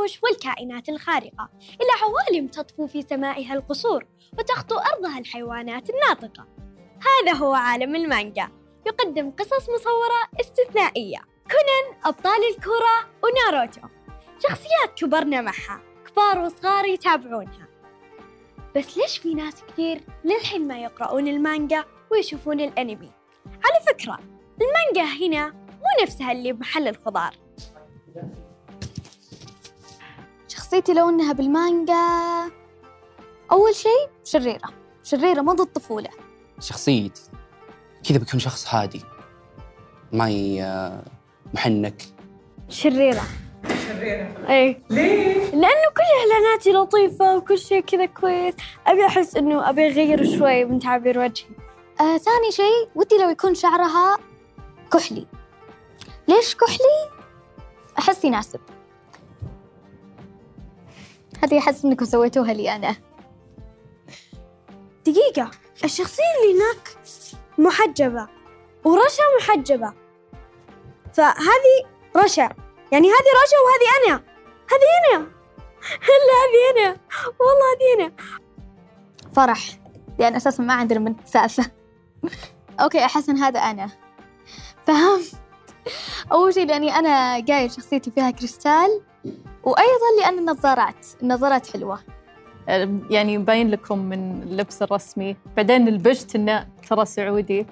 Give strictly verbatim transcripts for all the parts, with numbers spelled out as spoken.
الوحوش والكائنات الخارقة إلى عوالم تطفو في سمائها القصور وتخطو أرضها الحيوانات الناطقة. هذا هو عالم المانجا، يقدم قصص مصورة استثنائية. كونان، أبطال الكره وناروتو، شخصيات كبرنا معها، كبار وصغار يتابعونها. بس ليش في ناس كثير للحين ما يقرؤون المانجا ويشوفون الأنمي؟ على فكرة المانجا هنا مو نفسها اللي بمحل الخضار. شخصيتي لو إنها بالمانجا، أول شيء شريرة، شريرة مضى الطفولة. شخصيتي كذا بكون شخص هادي، ماي محنك. شريرة. شريرة. إيه. ليه؟ لأنه كل إعلاناتي لطيفة وكل شيء كذا كويس، أبي أحس إنه أبي أغير شوي من تعبير وجهي. آه، ثاني شيء ودي لو يكون شعرها كحلي. ليش كحلي؟ أحس يناسب. هذه أحس إنكم سويتوها لي أنا. دقيقة، الشخصية اللي هناك محجبة ورشا محجبة، فهذه رشا، يعني هذه رشا وهذه أنا، هذه أنا، هلا هذه أنا، والله هذه أنا. فرح، لأن يعني أساساً ما عندنا بنت سالفة. أوكي، أحس إن هذا أنا. فهمت؟ أول شيء لأني أنا قايل شخصيتي فيها كريستال، وأيضاً لأن النظارات، النظارات حلوة. يعني باين لكم من اللبس الرسمي، بعدين البشت إنه ترى سعودي.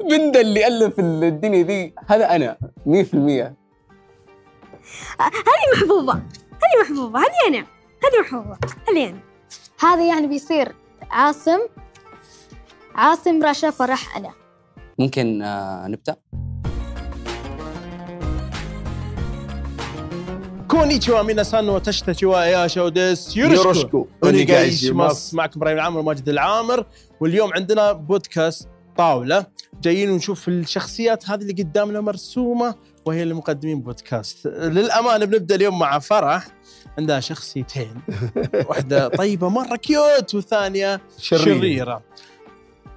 من ذا اللي ألف الدنيا ذي، هذا أنا مية في المية. هذه محبوبة، هذه محبوبة، هذه أنا، هذه محبوبة، هذه أنا. هذا يعني بيصير عاصم، عاصم رشا فرح أنا. ممكن آه نبدأ؟ كونيتشوا ميناسان وتشتاتشوا يا شودس يورشكو ونيغايشيماس. معكم إبراهيم العامر وماجد العامر، واليوم عندنا بودكاست طاولة، جايين ونشوف الشخصيات هذه اللي قدامنا مرسومة وهي اللي مقدمين بودكاست. للأمانة بنبدأ اليوم مع فرح، عندها شخصيتين، واحدة طيبة مرة كيوت والثانية شريرة. شريرة.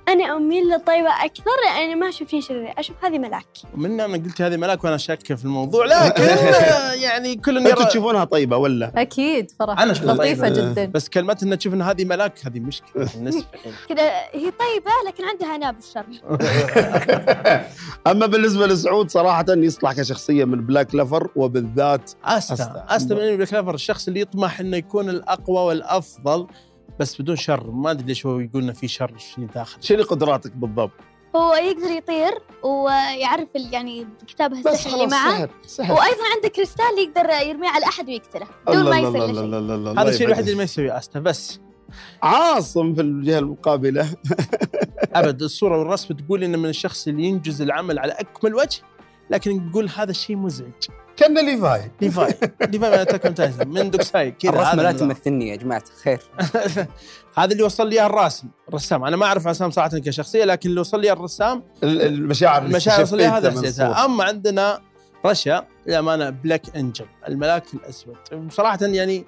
أنا أميل للطيبة أكثر، لأني ما أشوفها شريرة، أشوف هذه ملاك. من أنا قلت هذه ملاك وأنا شاكة في الموضوع، لكن يعني كل أنتوا تشوفونها طيبة ولا؟ أكيد فرح أنا لطيفة جدا، بس كلمة إن تشوف إن هذه ملاك هذه مشكلة بالنسبة كذا. هي طيبة لكن عندها ناب الشر. أما بالنسبة لسعود صراحة يصلح كشخصية من بلاك لافر، وبالذات أستا. أستا من بلاك لافر، الشخص اللي يطمح إنه يكون الأقوى والأفضل بس بدون شر. ما أدري ليش هو يقولنا في شر في داخل. شنو قدراتك بالضبط؟ هو يقدر يطير ويعرف يعني كتابه السحر اللي معه، سحر. سحر. وأيضا عنده كريستال يقدر يرميه على أحد ويقتله دون ما يصير شيء. هذا الشيء الوحيد اللي ما يسويه أستا. بس عاصم في الجهة المقابلة أبد. الصورة والرسم تقول إنه من الشخص اللي ينجز العمل على أكمل وجه، لكن نقول هذا الشيء مزعج. كنا ليفاي ليفاي ليفاي ما تكون تاجر من دوكساي كذا. الرسم لا تمثلني يا جماعة خير. هذا اللي وصل لي الرسم، الرسام. أنا ما أعرف عصام صراحة كشخصية، لكن اللي وصل لي الرسام المشاعر المشاعر وصل لي هذا الشيء. أما عندنا رشا الأمانة بلاك أنجل، الملاك الأسود. صراحة يعني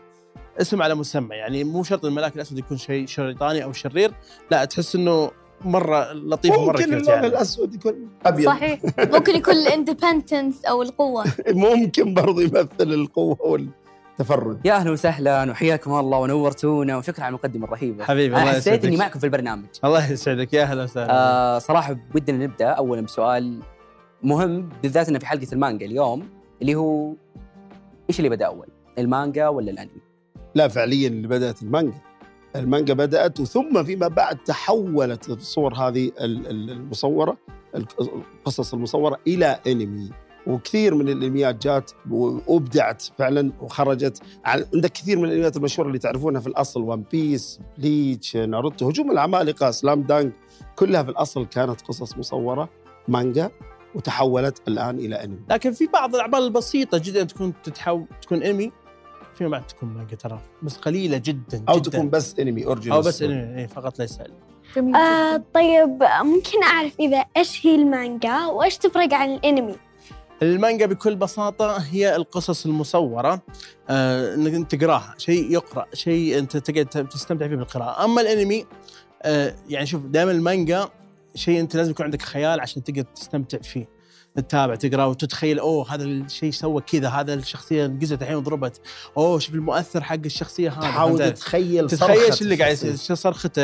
اسم على مسمى، يعني مو شرط الملاك الأسود يكون شيء شيطاني أو شرير، لا تحس إنه مرة لطيف مرة كثير. ممكن اللون الأسود يكون أبيض. صحيح. ممكن يكون الاندبندنس أو القوة. ممكن برضه يمثل القوة والتفرد. يا أهلا وسهلا وحياكم الله ونورتونا، وشكرا على المقدمة الرهيبة حبيبي. الله يسعدك. حسيت إني معكم في البرنامج. الله يسعدك. يا أهلا وسهلا. آه صراحة بدنا نبدأ أولا بسؤال مهم، بالذات إنه في حلقة المانجا اليوم، اللي هو إيش اللي بدأ أول، المانجا ولا الأنمي؟ لا فعليا اللي بدأت المانجا. المانجا بدأت، وثم فيما بعد تحولت الصور هذه المصورة، القصص المصورة، إلى أنمي. وكثير من الأنميات جات وأبدعت فعلا وخرجت. عندك كثير من الأنميات المشهورة اللي تعرفونها في الأصل، وان بيس، بليتش، ناروتو، هجوم العمالقة، سلام دانك، كلها في الأصل كانت قصص مصورة مانجا وتحولت الآن إلى أنمي. لكن في بعض الأعمال البسيطة جدا تكون تتحول تكون أنمي، فيما بعد تكون مانجا ترى، بس قليلة جدا أو جداً. تكون بس أنمي أورجينال أو بس أنمي فقط، ليس أنمي. آه طيب، ممكن أعرف إذا إيش هي المانجا وإيش تفرق عن الأنمي؟ المانجا بكل بساطة هي القصص المصورة، آه أنت تقراها، شيء يقرأ، شيء أنت تستمتع فيه بالقراءة. أما الأنمي آه يعني شوف، دائما المانجا شيء أنت لازم يكون عندك خيال عشان تقدر تستمتع فيه. تتابع تقرا وتتخيل اوه هذا الشيء سوى كذا، هذا الشخصيه انقزت الحين وضربت، اوه شوف المؤثر حق الشخصيه هذا، تحاول تتخيل تتخيل اللي قاعد يصير، صرخته،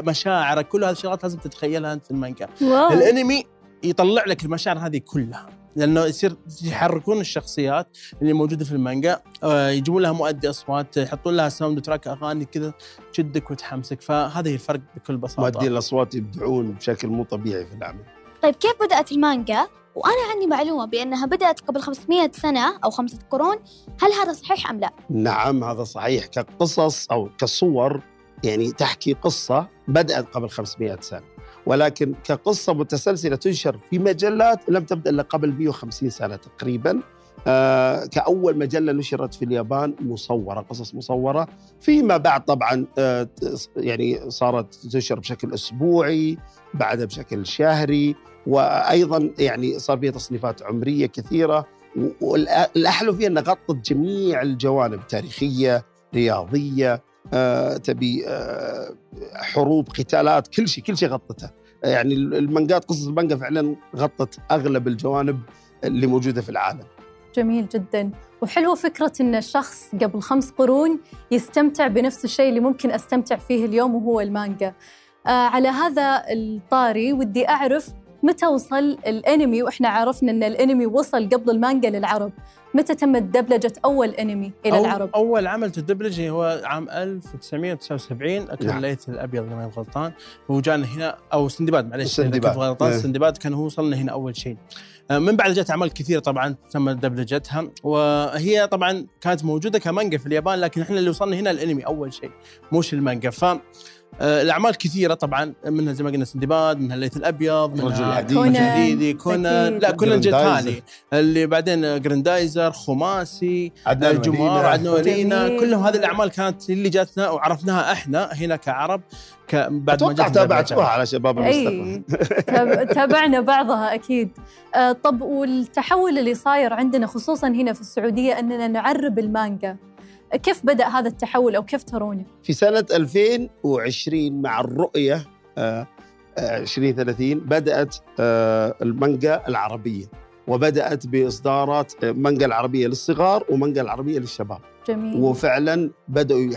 مشاعره، كل هذه الشغلات لازم تتخيلها انت في المانجا. الانمي يطلع لك المشاعر هذه كلها، لأنه يصير يحركون الشخصيات اللي موجودة في المانجا، يجيبون لها مؤدي أصوات، يحطون لها ساوند تراك، أغاني كذا تشدك وتحمسك، فهذا الفرق بكل بساطة. مؤدي الأصوات يبدعون بشكل مو طبيعي في العمل. طيب كيف بدأت المانجا؟ وأنا عندي معلومة بأنها بدأت قبل خمسمائة سنة أو خمسة قرون، هل هذا صحيح أم لا؟ نعم هذا صحيح، كقصص أو كصور يعني تحكي قصة بدأت قبل خمسمائة سنة، ولكن كقصة متسلسلة تنشر في مجلات لم تبدأ إلا قبل مئة وخمسين سنة تقريباً. آه كأول مجلة نشرت في اليابان مصورة، قصص مصورة، فيما بعد طبعاً آه يعني صارت تنشر بشكل أسبوعي، بعدها بشكل شهري، وأيضاً يعني صار فيها تصنيفات عمرية كثيرة، والأحلى فيها أنها غطت جميع الجوانب، تاريخية، رياضية، آه، تبي آه، حروب، قتالات، كل شيء كل شيء غطتها. يعني المانجات، قصص المانجا فعلا غطت أغلب الجوانب اللي موجودة في العالم. جميل جدا، وحلوة فكرة أن الشخص قبل خمس قرون يستمتع بنفس الشيء اللي ممكن أستمتع فيه اليوم وهو المانجا. آه، على هذا الطاري ودي أعرف متى وصل الأنمي، وإحنا عرفنا أن الأنمي وصل قبل المانجا للعرب، متى تمت دبلجة أول أنمي إلى أو العرب؟ أول عمل تدبلج هو عام ألف وتسعمائة وتسعة وسبعين، أكيد الليث الأبيض إذا ما غلطان، وجانا هنا أو سندباد، معلش كنت غلطان، سندباد كان هو وصلنا هنا أول شيء. من بعد جت أعمال كثيرة طبعاً تم دبلجتها، وهي طبعاً كانت موجودة كمانجا في اليابان، لكن إحنا اللي وصلنا هنا الأنمي أول شيء مش المانجا. ف الأعمال كثيرة طبعاً، منها زي ما قلنا سندباد، منها الليث الأبيض، منها الجديد كونان، لا كونان جت ثاني، اللي بعدين جرين دايزر، خماسي، الجمار، عدنان ولينا، كلهم هذه الأعمال كانت اللي جاتنا وعرفناها إحنا هنا كعرب. بعد ما تابعتوها على شباب المستقبل تابعنا بعضها أكيد. آه طب والتحول اللي صاير عندنا خصوصاً هنا في السعودية أننا نعرب المانجا، كيف بدأ هذا التحول أو كيف ترونه؟ في سنة ألفين وعشرين مع الرؤية ألفين وثلاثين بدأت المانجا العربية، وبدأت بإصدارات مانجا العربية للصغار ومانجا العربية للشباب. جميل. وفعلا بدأوا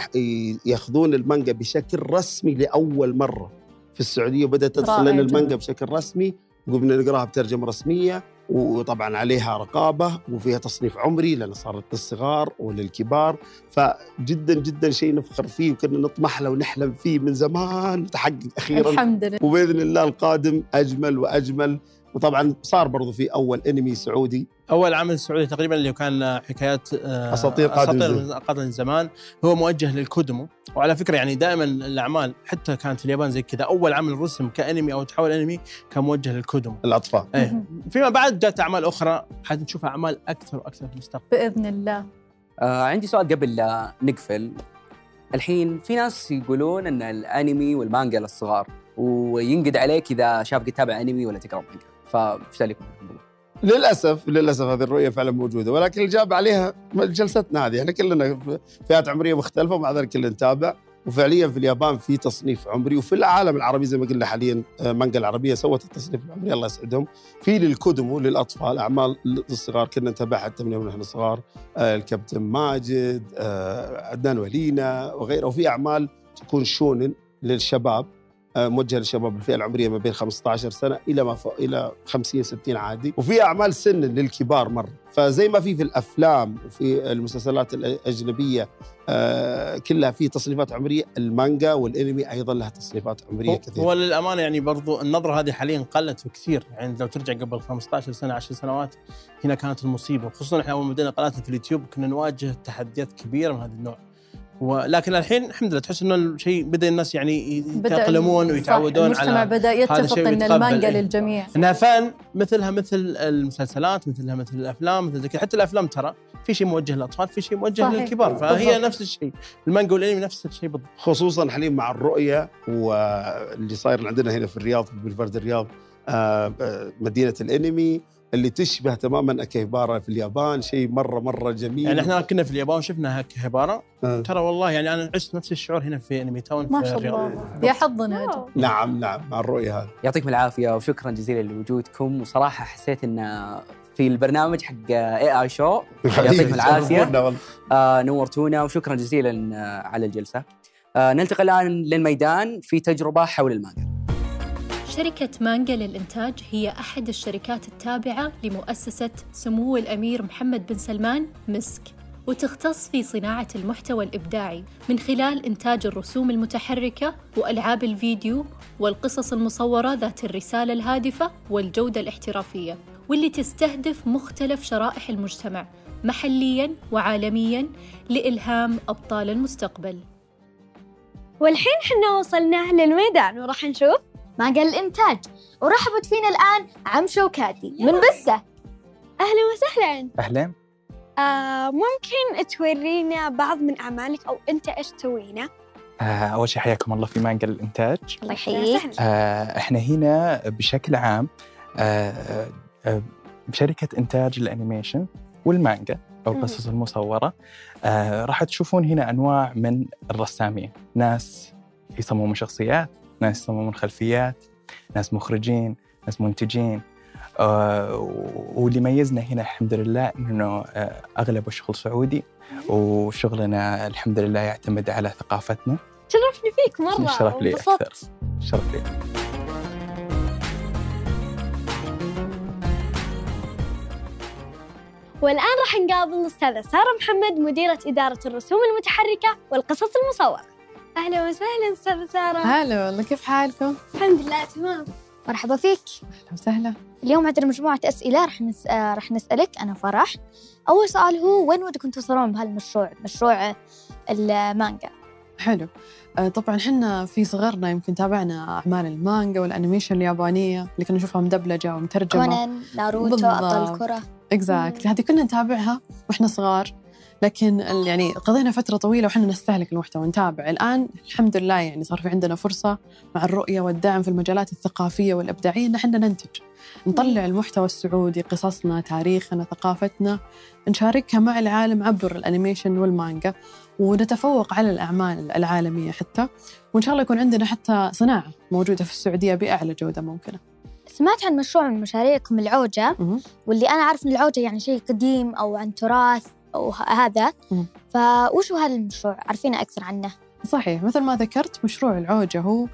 يأخذون المانجا بشكل رسمي لأول مرة في السعودية، بدأت تدخل لنا المانجا بشكل رسمي، قمنا نقراها بترجمة رسمية، وطبعاً عليها رقابة وفيها تصنيف عمري لأن صارت للصغار وللكبار، فجداً جداً شيء نفخر فيه وكنا نطمح له ونحلم فيه من زمان، وتحقق أخيراً الحمد لله، وبإذن الله القادم أجمل وأجمل. وطبعاً صار برضو في أول أنمي سعودي، أول عمل سعودي تقريباً اللي كان حكايات أساطير قادم الزمان، هو موجه للكودمو. وعلى فكرة يعني دائماً الأعمال حتى كانت في اليابان زي كذا، أول عمل رسم كأنمي أو تحول أنمي كان موجه للكودمو، الأطفال. أيه. فيما بعد جاءت أعمال أخرى، حنشوف أعمال أكثر وأكثر في المستقبل بإذن الله. آه عندي سؤال قبل لا نقفل. الحين في ناس يقولون أن الأنمي والمانجا للصغار، وينقد عليك إذا شاف تتابع أنمي ولا تقرأ مانجا، فايش رأيكم؟ للأسف للأسف هذه الرؤية فعلا موجودة، ولكن الجاب عليها جلستنا هذه، احنا كلنا فئات عمرية مختلفة ومع ذلك كلنا نتابع. وفعليا في اليابان في تصنيف عمري، وفي العالم العربي زي ما قلنا حاليا مانجا العربية سوت التصنيف العمري، الله يسعدهم. في للكودمو للأطفال، أعمال للصغار كنا نتابعها حتى من يوم نحن صغار، الكابتن ماجد، عدنان ولينا وغيره. وفي أعمال تكون شونن للشباب، موجهة للشباب الفئة العمرية ما بين خمسة عشر سنة إلى ما فوق إلى خمسين ستين عادي، وفي أعمال سن للكبار مرة. فزي ما في في الأفلام وفي المسلسلات الأجنبية آه كلها في تصنيفات عمرية، المانجا والأنمي أيضاً لها تصنيفات عمرية كثيرة. وللأمانة يعني برضو النظرة هذه حالياً قلت كثير، يعني لو ترجع قبل خمسة عشر سنة عشر سنوات هنا كانت المصيبة، خصوصاً إحنا أول ما بدأنا قناتنا في اليوتيوب كنا نواجه تحديات كبيرة من هذا النوع، ولكن الحين الحمد لله تحس إنه شيء بدأ الناس يعني يتأقلمون ويتعودون على المجتمع، بدأ يتفق إن المانجا للجميع، إنها فان مثلها مثل المسلسلات، مثلها مثل الأفلام، مثل حتى الأفلام ترى في شيء موجه للأطفال، في شيء موجه صحيح. للكبار، فهي بالضبط. نفس الشيء المانجا والأنمي نفس الشيء بالضبط، خصوصا حاليا مع الرؤية واللي صاير عندنا هنا في الرياض، بالفرد الرياض مدينة الأنمي، اللي تشبه تماما أكيبارا في اليابان، شيء مرة مرة جميل. يعني احنا كنا في اليابان وشفنا أكيبارا أه. ترى والله يعني أنا عشت نفس الشعور هنا في انمي تاون. ما شاء الله، يا حظنا. نعم نعم، على الرؤية هذه. يعطيكم العافية وشكرا جزيلا لوجودكم، وصراحة حسيت أن في البرنامج حق اي اي شو. يعطيكم العافية، آه نورتونا، وشكرا جزيلا على الجلسة. آه نلتقي الآن للميدان في تجربة حول المانجا. شركة مانجا للإنتاج هي أحد الشركات التابعة لمؤسسة سمو الأمير محمد بن سلمان مسك، وتختص في صناعة المحتوى الإبداعي من خلال إنتاج الرسوم المتحركة وألعاب الفيديو والقصص المصورة ذات الرسالة الهادفة والجودة الاحترافية، واللي تستهدف مختلف شرائح المجتمع محلياً وعالمياً لإلهام أبطال المستقبل. والحين حنا وصلنا للميدان وراح نشوف مانجا الإنتاج، ورحبت فينا الآن عم شوكاتي من بسة. أهلا وسهلا. أهلا. آه ممكن تورينا بعض من أعمالك أو أنت إيش تسوينا؟ آه أول شيء حياكم الله في مانجا الإنتاج. الله يحييك. آه إحنا هنا بشكل عام آه آه بشركة إنتاج الأنيميشن والمانجا أو القصص المصورة. آه راح تشوفون هنا أنواع من الرسامين، ناس يصممون شخصيات، ناس يصممون خلفيات، ناس مخرجين، ناس منتجين. آه واللي ميزنا هنا الحمد لله إنه آه أغلب الشغل سعودي، وشغلنا الحمد لله يعتمد على ثقافتنا. شرفني فيك مرة. شرف لي أكثر. شرف لي. والآن راح نقابل الأستاذة سارة محمد، مديرة إدارة الرسوم المتحركة والقصص المصورة. أهلا وسهلا أستاذة سارة. هلا والله، كيف حالكم؟ الحمد لله تمام. مرحبا فيك. أهلا وسهلا. اليوم عندنا مجموعة أسئلة رح نس... رح نسألك أنا فرح. أول سؤال هو وين ودكم توصلون بهالمشروع، مشروع المانجا؟ حلو. طبعا حنا في صغرنا يمكن تابعنا أعمال المانجا والأنيميشن اليابانية اللي كنا نشوفها مدبلجة ومترجمة، كونان، ناروتو، أبطال الكره. إكزاكت، هذه كنا نتابعها وإحنا صغار، لكن يعني قضينا فترة طويلة وحنا نستهلك المحتوى ونتابع. الآن الحمد لله يعني صار في عندنا فرصة مع الرؤية والدعم في المجالات الثقافية والإبداعية إن حنا ننتج، نطلع المحتوى السعودي، قصصنا، تاريخنا، ثقافتنا، نشاركها مع العالم عبر الأنيميشن والمانجا، ونتفوق على الأعمال العالمية حتى، وإن شاء الله يكون عندنا حتى صناعة موجودة في السعودية بأعلى جودة ممكنة. سمعت عن مشروع من مشاريعكم العوجة، واللي أنا عارف إن العوجة يعني شيء قديم أو عن تراث أو هذا، فوشو هذا المشروع؟ عارفين أكثر عنه؟ صحيح، مثل ما ذكرت مشروع العوجة هو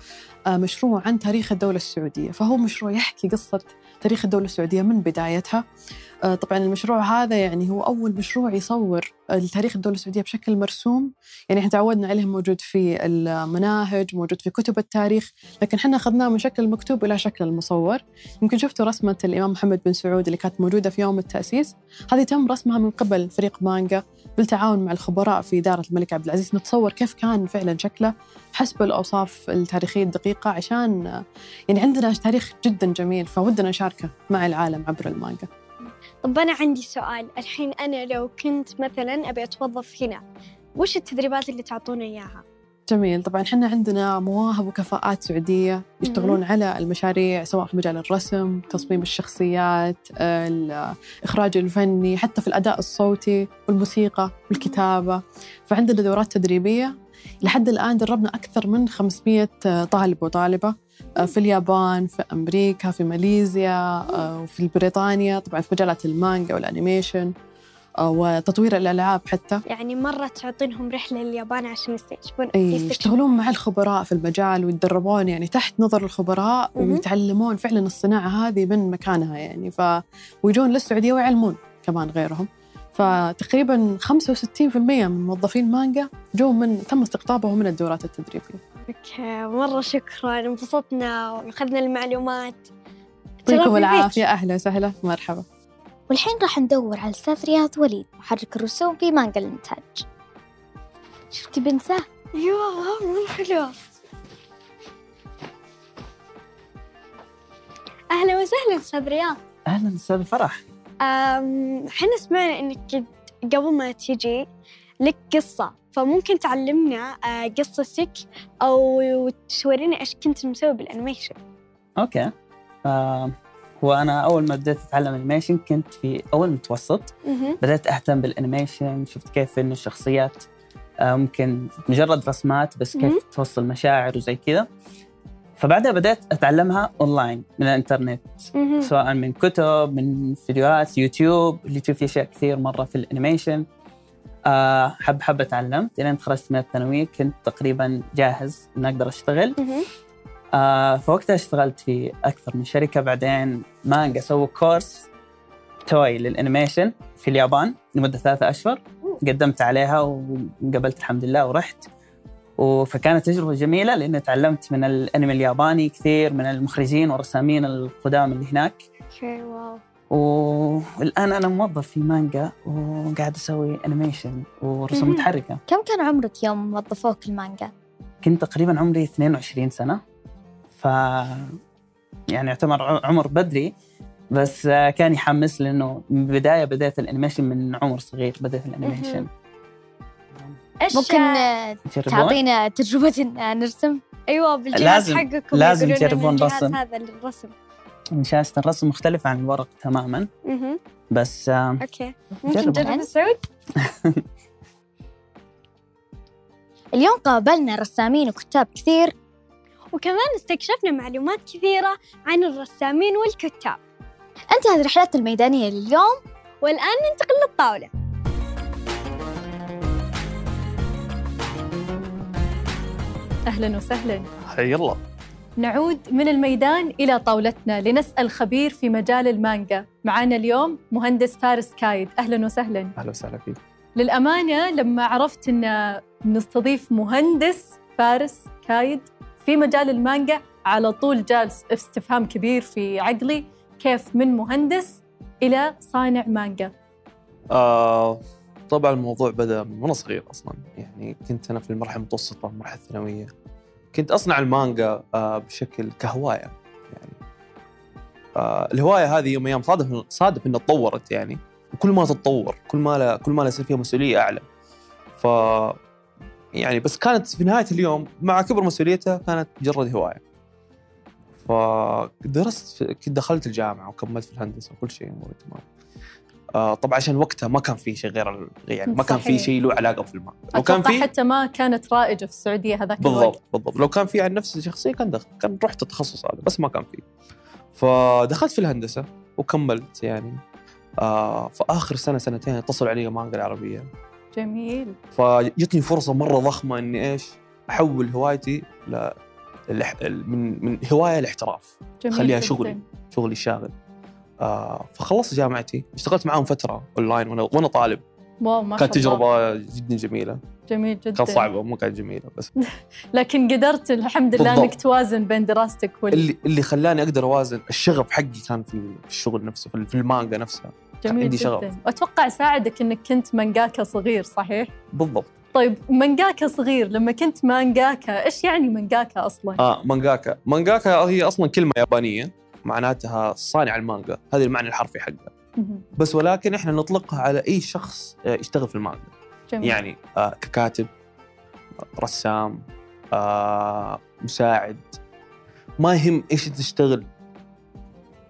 مشروع عن تاريخ الدولة السعودية، فهو مشروع يحكي قصة تاريخ الدولة السعودية من بدايتها. طبعاً المشروع هذا يعني هو أول مشروع يصور تاريخ الدولة السعودية بشكل مرسوم، يعني إحنا تعودنا عليه موجود في المناهج، موجود في كتب التاريخ، لكن إحنا أخذناه من شكل المكتوب إلى شكل المصور. يمكن شفتوا رسمة الإمام محمد بن سعود اللي كانت موجودة في يوم التأسيس، هذه تم رسمها من قبل فريق مانجا بالتعاون مع الخبراء في دارة الملك عبد العزيز. نتصور كيف كان فعلاً شكله حسب الأوصاف التاريخية الدقيقة، عشان يعني عندنا تاريخ جداً جميل فودنا نشاركه مع العالم عبر المانجا. طب أنا عندي سؤال الحين، أنا لو كنت مثلاً أبي أتوظف هنا، وش التدريبات اللي تعطونا إياها؟ جميل. طبعاً حنا عندنا مواهب وكفاءات سعودية يشتغلون على المشاريع، سواء في مجال الرسم، تصميم الشخصيات، الإخراج الفني، حتى في الأداء الصوتي والموسيقى والكتابة. فعندنا دورات تدريبية، لحد الآن دربنا أكثر من خمسمية طالب وطالبة في اليابان، في أمريكا، في ماليزيا، وفي بريطانيا، طبعاً في مجالات المانجا والأنيميشن وتطوير الألعاب حتى. يعني مرة تعطينهم رحلة لليابان عشان يستكشفون. أيه، يشتغلون مع الخبراء في المجال ويتدربون يعني تحت نظر الخبراء، ويتعلمون فعلاً الصناعة هذه من مكانها يعني، فويجون للسعودية ويعلمون كمان غيرهم. فتقريباً خمسة وستين بالمئة من موظفين مانجا جو من تم استقطابهم من الدورات التدريبية. اوكي، مرة شكراً، انبسطنا وأخذنا المعلومات. يعطيكم العافية. أهلا وسهلا، مرحبا. والحين راح ندور على الأستاذ رياض وليد، محرك الرسوم في مانجا الإنتاج. شفتي بنساه؟ ايوه والله حلو. أهلا وسهلا أستاذ رياض. أهلا أستاذ فرح. أمم حنا سمعنا إنك قبل ما تيجي لك قصة، فممكن تعلمنا قصتك أو تورينا إيش كنت مسوي بالأنيميشن؟ أوكي. هو أنا أول ما بدأت أتعلم أنيميشن كنت في أول متوسط. بدأت أهتم بالأنيميشن، شفت كيف إنه الشخصيات ممكن مجرد رسمات بس كيف توصل مشاعر وزي كذا. فبعدها بدأت أتعلمها أونلاين من الإنترنت، سواء من كتب، من فيديوهات يوتيوب اللي تشوف فيه أشياء كثير مرة في الأنيميشن. أه حب حب أتعلم لين خرجت من الثانوية، كنت تقريبا جاهز إن أقدر أشتغل. أه فوقتها اشتغلت في أكثر من شركة، بعدين مانجا سووا كورس توي للأنيميشن في اليابان لمدة ثلاثة أشهر، قدمت عليها وقبلت الحمد لله ورحت. فكانت تجربة جميلة لأني تعلمت من الأنمي الياباني كثير، من المخرجين والرسامين القدام اللي هناك. والآن أنا موظف في مانجا وقاعد أسوي أنيميشن ورسوم متحركة. كم كان عمرك يوم وظفوك المانجا؟ كنت تقريبا عمري اثنين وعشرين سنة، ف يعني يعتبر عمر بدري، بس كان يحمس لأنه من بداية بدأت الأنيميشن من عمر صغير. بدأت الأنيميشن. ممكن تعطينا تجربة نرسم؟ أيوة بالجهاز حقكم. لازم تجربون رسم. هذا الرسم نشاسة الرسم مختلفة عن الورق تماماً. مه. بس أوكي ممكن تجرب سعود. اليوم قابلنا رسامين وكتاب كثير، وكمان استكشفنا معلومات كثيرة عن الرسامين والكتاب. انتهت رحلتنا الميدانية لليوم، والآن ننتقل للطاولة. أهلاً وسهلاً، حيا الله. نعود من الميدان إلى طاولتنا لنسأل خبير في مجال المانجا. معنا اليوم مهندس فارس كايد. أهلاً وسهلاً. أهلاً وسهلاً فيك. للأمانة لما عرفت أن نستضيف مهندس فارس كايد في مجال المانجا، على طول جالس استفهام كبير في عقلي، كيف من مهندس إلى صانع مانجا؟ آه طبعاً الموضوع بدأ من وأنا صغير أصلاً، يعني كنت أنا في المرحلة المتوسطة والمرحلة الثانوية، كنت أصنع المانجا بشكل كهواية. يعني الهواية هذه يوم أيام صادف صادف إنها تطورت، يعني وكل ما تتطور كل ما لا كل ما لا يصير فيها مسؤولية أعلى. ف يعني بس كانت في نهاية اليوم مع كبر مسؤوليتها كانت مجرد هواية. فدرست كنت دخلت الجامعة وكملت في الهندسة وكل شيء أموري تمام. طبعا عشان وقتها ما كان في شيء غير، يعني ما كان في شيء له علاقه في المانجا، لو كان في حتى ما كانت رائجه في السعوديه هذاك الوقت. بالضبط بالضبط، لو كان في عن نفسي شخصيا كان دخل كان رحت التخصص هذا، بس ما كان فيه. فدخلت في الهندسه وكملت، يعني آه في اخر سنه سنتين اتصل علي مانجا العربيه. جميل. فجتني فرصه مره ضخمه اني ايش احول هوايتي ل من من هوايه لاحتراف، خليها شغلي شغلي شاغل. آه فخلصت جامعتي، اشتغلت معاهم فترة أونلاين وأنا وأنا طالب. واو، ما كانت تجربة جدا جميلة. جميل جدا. كانت صعبة وما كانت جميلة بس. لكن قدرت الحمد لله إنك توازن بين دراستك وال. اللي اللي خلاني أقدر أوازن الشغف حقي كان في الشغل نفسه، في المانجا نفسها. جميل عندي جدا. شغف. وأتوقع ساعدك إنك كنت مانجاكا صغير، صحيح؟ بالضبط. طيب مانجاكا صغير، لما كنت مانجاكا إيش يعني مانجاكا أصلاً؟ آه مانجاكا مانجاكا هي أصلاً كلمة يابانية معناتها صانع المانجا، هذا المعنى الحرفي حقها. بس ولكن إحنا نطلقها على أي شخص يشتغل في المانجا. جميل. يعني ككاتب، رسام، مساعد، ما يهم إيش تشتغل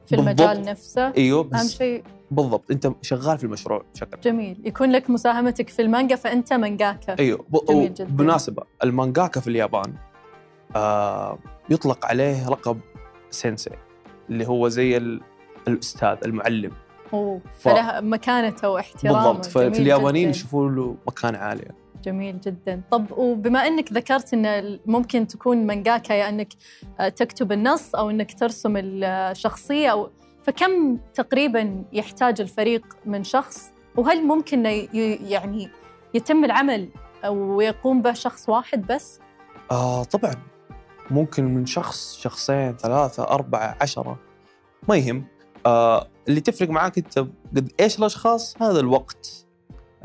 في بالضبط. المجال نفسه. أيوه بس أهم شيء بالضبط أنت شغال في المشروع بشكل. جميل، يكون لك مساهمتك في المانجا فأنت مانجاكا. أيوه بالمناسبة المانجاكا في اليابان آه يطلق عليه لقب سينسي، اللي هو زي الأستاذ المعلم. أوه. ف... فله مكانته واحترامه. بالضبط، فاليابانيين يشوفوا له مكان عالي. جميل جدا. طب وبما أنك ذكرت أن ممكن تكون مانجاكا يعني أنك تكتب النص أو أنك ترسم الشخصية أو... فكم تقريبا يحتاج الفريق من شخص، وهل ممكن ي... يعني يتم العمل أو يقوم به شخص واحد بس؟ آه طبعا ممكن من شخص شخصين ثلاثة أربعة عشرة ما يهم. آه اللي تفرق معاك أنت قد إيش الأشخاص، هذا الوقت،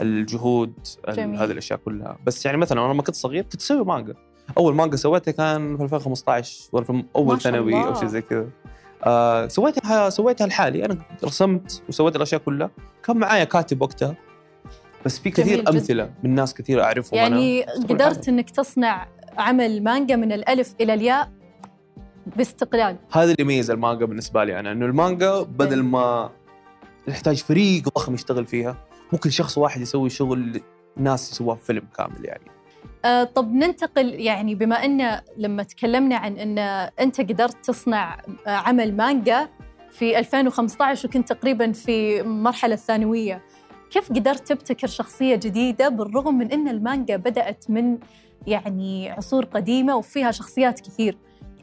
الجهود، هذه الأشياء كلها. بس يعني مثلا أنا لما كنت صغير كنت أسوي مانجا، أول مانجا سويتها كان في ألفين وخمسة عشر ولا في أول ثانوي أو شيء زي كذا. آه سويتها سويتها لحالي، أنا رسمت وسويت الأشياء كلها، كان معايا كاتب وقتها. بس في كثير أمثلة من ناس كثير أعرفهم. يعني قدرت إنك تصنع عمل مانجا من الألف إلى الياء باستقلال. هذا اللي يميز المانجا بالنسبة لي أنا، إنه المانجا بدل ما تحتاج فريق ضخم يشتغل فيها، ممكن شخص واحد يسوي شغل ناس يسووه فيلم كامل يعني. أه طب ننتقل، يعني بما أن لما تكلمنا عن أن أنت قدرت تصنع عمل مانجا في ألفين وخمسة عشر وكنت تقريباً في مرحلة الثانوية، كيف قدرت تبتكر شخصية جديدة بالرغم من أن المانجا بدأت من يعني عصور قديمة وفيها شخصيات كثير؟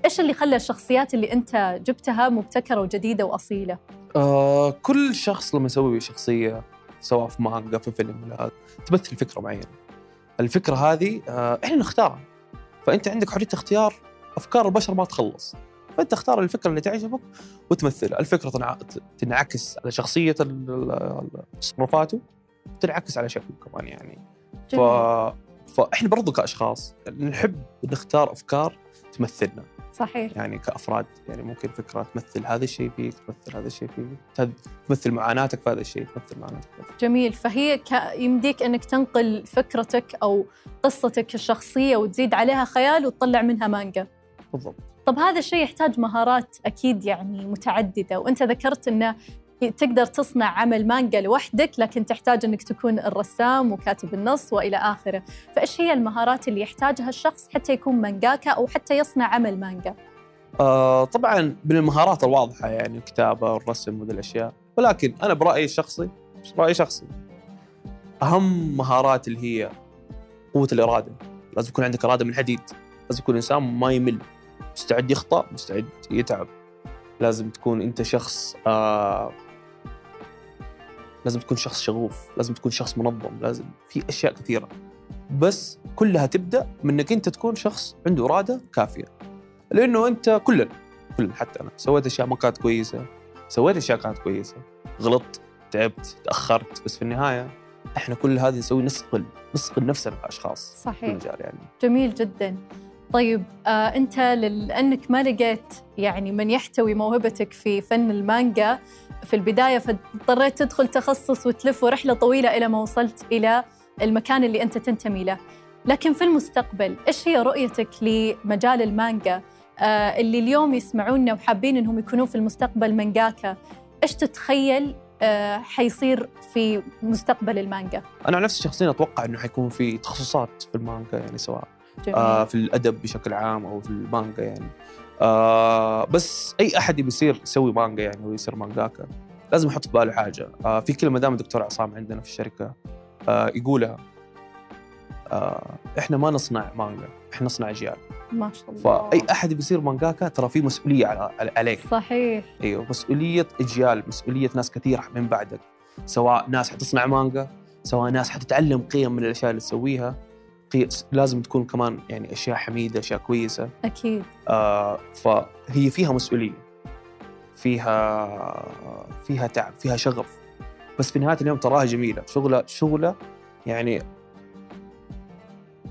إيش اللي خلى الشخصيات اللي أنت جبتها مبتكرة وجديدة وأصيلة؟ آه كل شخص لما يسوي شخصية سواء في مانجا في فيلم ولا تمثل فكرة معينة، الفكرة هذه آه إحنا نختارها، فأنت عندك حرية اختيار، أفكار البشر ما تخلص، فأنت اختار الفكرة اللي تعجبك وتمثلها. الفكرة تنعكس على شخصية تصرفاته وتنعكس على شكله كمان يعني. ف... فإحنا برضو كأشخاص نحب نختار أفكار تمثلنا. صحيح. يعني كأفراد يعني ممكن فكرة تمثل هذا الشيء فيك، تمثل هذا الشيء فيك، تمثل معاناتك في هذا الشيء، تمثل معاناتك. جميل. فهي ك... يمديك أنك تنقل فكرتك أو قصتك الشخصية وتزيد عليها خيال وتطلع منها مانجا. بالضبط. طب هذا الشيء يحتاج مهارات أكيد يعني متعددة، وأنت ذكرت أنه تقدر تصنع عمل مانجا لوحدك لكن تحتاج أنك تكون الرسام وكاتب النص وإلى آخره، فإيش هي المهارات اللي يحتاجها الشخص حتى يكون مانجاكا أو حتى يصنع عمل مانجا؟ آه طبعاً من المهارات الواضحة يعني الكتابة والرسم وذي الأشياء، ولكن أنا برأيي الشخصي برأيي شخصي أهم مهارات اللي هي قوة الإرادة. لازم يكون عندك إرادة من حديد، لازم يكون إنسان ما يمل، مستعد يخطأ، مستعد يتعب. لازم تكون أنت شخص آه لازم تكون شخص شغوف، لازم تكون شخص منظم، لازم في أشياء كثيرة، بس كلها تبدأ من أنك أنت تكون شخص عنده إرادة كافية. لأنه أنت كلنا كلنا حتى أنا سويت أشياء ما كانت كويسة، سويت أشياء كانت كويسة، غلطت، تعبت، تأخرت، بس في النهاية إحنا كل هذا نسوي نسقل نسقل نفسنا كأشخاص. صحيح. يعني. جميل جداً. طيب آه أنت لأنك ما لقيت يعني من يحتوي موهبتك في فن المانجا في البداية، فاضطريت تدخل تخصص وتلف ورحلة طويلة إلى ما وصلت إلى المكان اللي أنت تنتمي له، لكن في المستقبل إيش هي رؤيتك لمجال المانجا آه اللي اليوم يسمعوننا وحابين أنهم يكونوا في المستقبل مانجاكا؟ إيش تتخيل آه حيصير في مستقبل المانجا؟ أنا نفسي شخصيا أتوقع أنه حيكون في تخصصات في المانجا، يعني سواء آه في الأدب بشكل عام أو في المانجا يعني. آه بس أي أحد بيصير يسوي مانجا يعني ويصير مانجاكا لازم يحط في باله حاجة. آه في كلمة دائما الدكتور عصام عندنا في الشركة آه يقولها، آه إحنا ما نصنع مانجا، إحنا نصنع أجيال. ما شاء الله. فأي أحد بيصير مانجاكا ترى في مسؤولية على عليك. صحيح. أيوه، مسؤولية أجيال، مسؤولية ناس كثيرة من بعدك، سواء ناس حتصنع مانجا، سواء ناس حتتعلم قيم من الأشياء اللي تسويها. لازم تكون كمان يعني أشياء حميدة، أشياء كويسة. أكيد. آه فهي فيها مسؤولية، فيها فيها تعب، فيها شغف، بس في نهاية اليوم تراها جميلة. شغلة شغلة يعني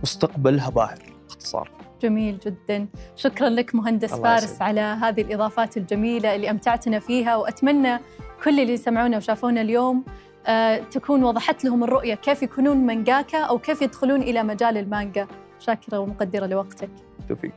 مستقبلها باهر باختصار. جميل جدا. شكرا لك مهندس فارس يسعد. على هذه الإضافات الجميلة اللي أمتعتنا فيها، وأتمنى كل اللي سمعونا وشافونا اليوم تكون وضحت لهم الرؤية كيف يكونون مانجاكا أو كيف يدخلون إلى مجال المانجا. شاكرة ومقدرة لوقتك. توفيق.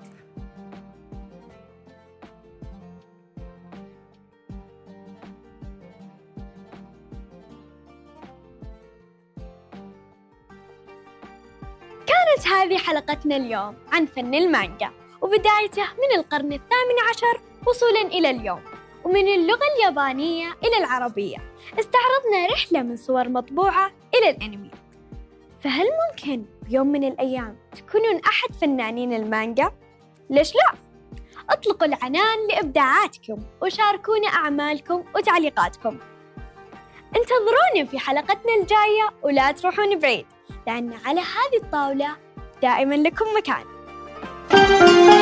كانت هذه حلقتنا اليوم عن فن المانجا وبدايته من القرن الثامن عشر وصولاً إلى اليوم، ومن اللغة اليابانية إلى العربية. استعرضنا رحلة من صور مطبوعة إلى الأنمي، فهل ممكن بيوم من الأيام تكونون أحد فنانين المانجا؟ ليش لا؟ أطلقوا العنان لإبداعاتكم وشاركونا أعمالكم وتعليقاتكم. انتظرونا في حلقتنا الجاية ولا تروحون بعيد، لأن على هذه الطاولة دائماً لكم مكان.